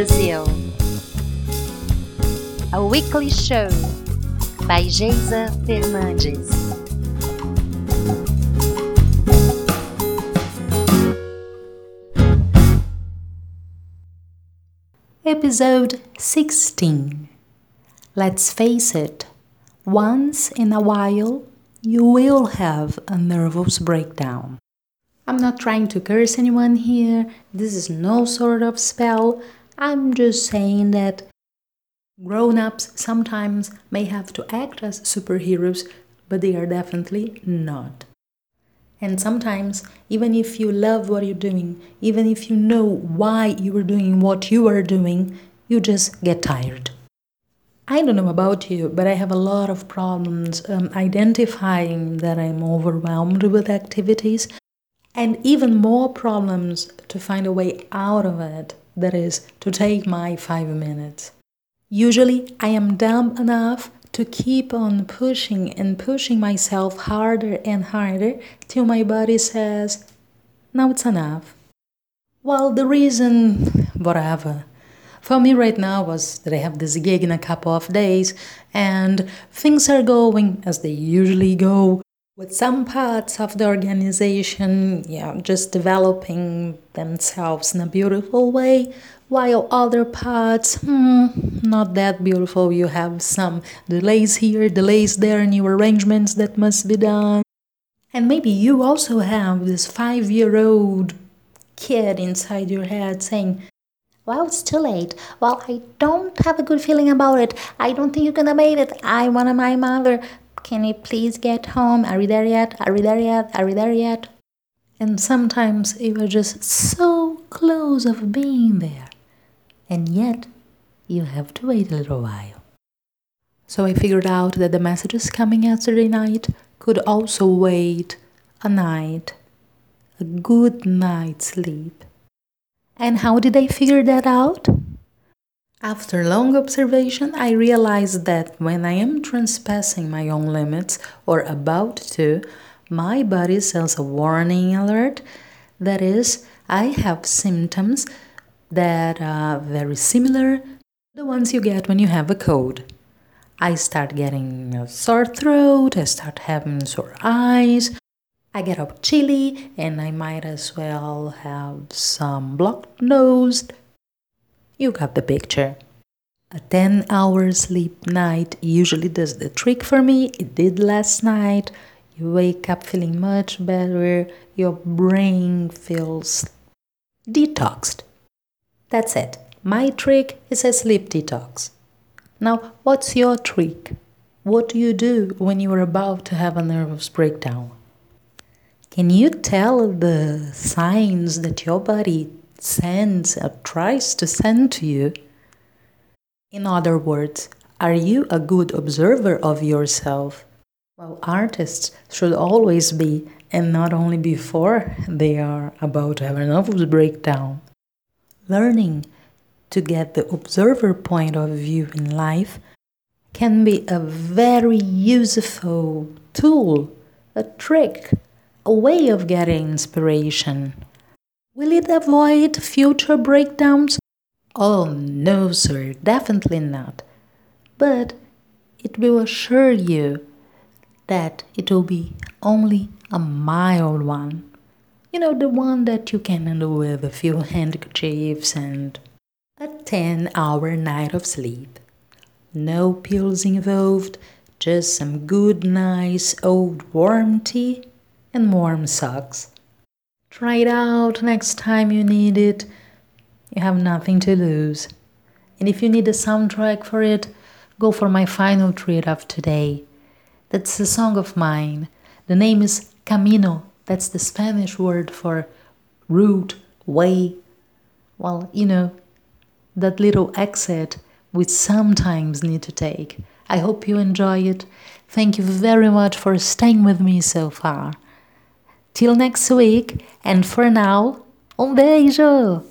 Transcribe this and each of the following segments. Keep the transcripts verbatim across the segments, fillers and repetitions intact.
Brazil. A Weekly Show by Geisa Fernandes. Episode sixteen. Let's face it, once in a while you will have a nervous breakdown. I'm not trying to curse anyone here, this is no sort of spell. I'm just saying that grown-ups sometimes may have to act as superheroes, but they are definitely not. And sometimes, even if you love what you're doing, even if you know why you are doing what you are doing, you just get tired. I don't know about you, but I have a lot of problems um, identifying that I'm overwhelmed with activities, and even more problems to find a way out of it, that is, to take my five minutes. Usually, I am dumb enough to keep on pushing and pushing myself harder and harder till my body says, now it's enough. Well, the reason, whatever. For me right now was that I have this gig in a couple of days and things are going as they usually go, with some parts of the organization yeah, just developing themselves in a beautiful way, while other parts, hmm, not that beautiful. You have some delays here, delays there, new arrangements that must be done. And maybe you also have this five-year-old kid inside your head saying, well, it's too late. Well, I don't have a good feeling about it. I don't think you're gonna make it. I want my mother. Can you please get home? Are we there yet? Are we there yet? Are we there yet? And sometimes you are just so close of being there. And yet, you have to wait a little while. So I figured out that the messages coming yesterday night could also wait a night. A good night's sleep. And how did I figure that out? After long observation, I realized that when I am transgressing my own limits, or about to, my body sends a warning alert. That is, I have symptoms that are very similar to the ones you get when you have a cold. I start getting a sore throat, I start having sore eyes, I get up chilly, and I might as well have some blocked nose. You got the picture. A ten hour sleep night usually does the trick for me. It did last night. You wake up feeling much better. Your brain feels detoxed. That's it. My trick is a sleep detox. Now, what's your trick? What do you do when you are about to have a nervous breakdown? Can you tell the signs that your body sends or tries to send to you? In other words, are you a good observer of yourself? Well, artists should always be, and not only before they are about to have a nervous breakdown. Learning to get the observer point of view in life can be a very useful tool, a trick, a way of getting inspiration. Will it avoid future breakdowns? Oh, no, sir, definitely not. But it will assure you that it will be only a mild one. You know, the one that you can handle with a few handkerchiefs and a ten hour night of sleep. No pills involved, just some good, nice, old warm tea and warm socks. Try it out next time you need it. You have nothing to lose. And if you need a soundtrack for it, go for my final treat of today. That's a song of mine. The name is Camino. That's the Spanish word for route, way. Well, you know, that little exit we sometimes need to take. I hope you enjoy it. Thank you very much for staying with me so far. Till next week, and for now, um beijo!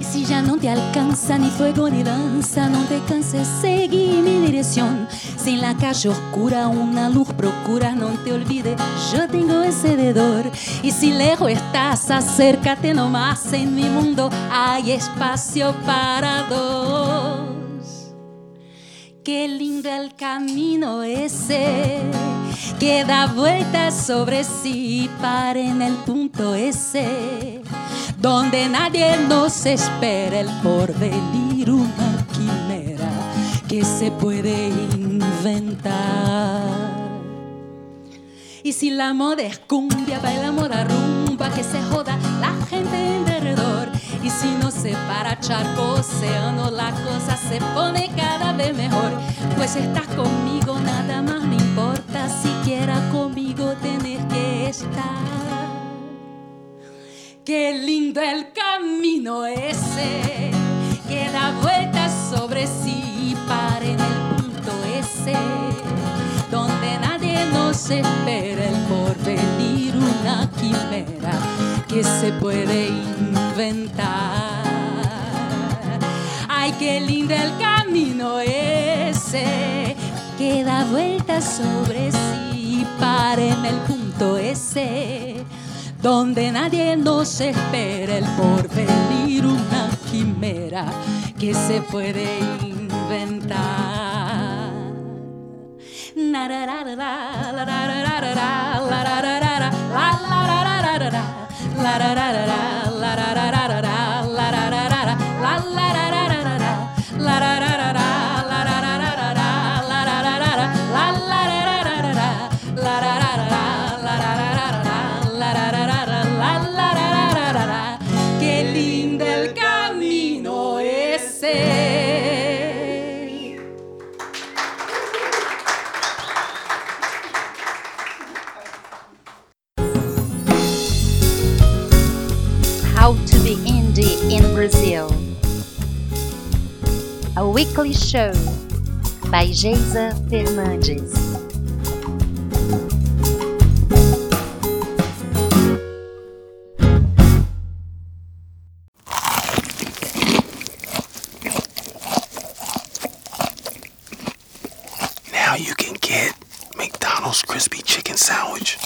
E se já não te alcança raza ni fuego ni danza. No te canses, seguí mi dirección. Sin la calle oscura una luz procura. No te olvides, yo tengo ese dedor. Y si lejos estás, acércate nomás. En mi mundo hay espacio para dos. Qué lindo el camino ese que da vueltas sobre sí y para en el punto ese donde nadie nos espera, el porvenir una quimera que se puede inventar. Y si la moda es cumbia, baila moda rumba, que se joda la gente en derredor. Y si no se para charco, océano, la cosa se pone cada vez mejor. Pues estás conmigo, nada más me importa, siquiera conmigo tenés que estar. Qué lindo el camino ese que da vueltas sobre sí y para en el punto ese donde nadie nos espera, el porvenir una quimera que se puede inventar. Ay, qué lindo el camino ese que da vueltas sobre sí y para en el punto ese donde nadie nos espera, el porvenir una quimera que se puede inventar. Brazil. A weekly show by Geisa Fernandes. Now you can get McDonald's crispy chicken sandwich.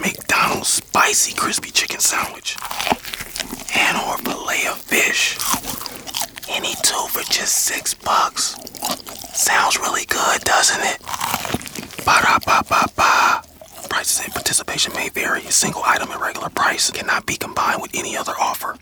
McDonald's spicy crispy chicken sandwich. And or fillet of fish. Any two for just six bucks. Sounds really good, doesn't it? Ba-da-ba-ba-ba. Prices and participation may vary. A single item at regular price cannot be combined with any other offer.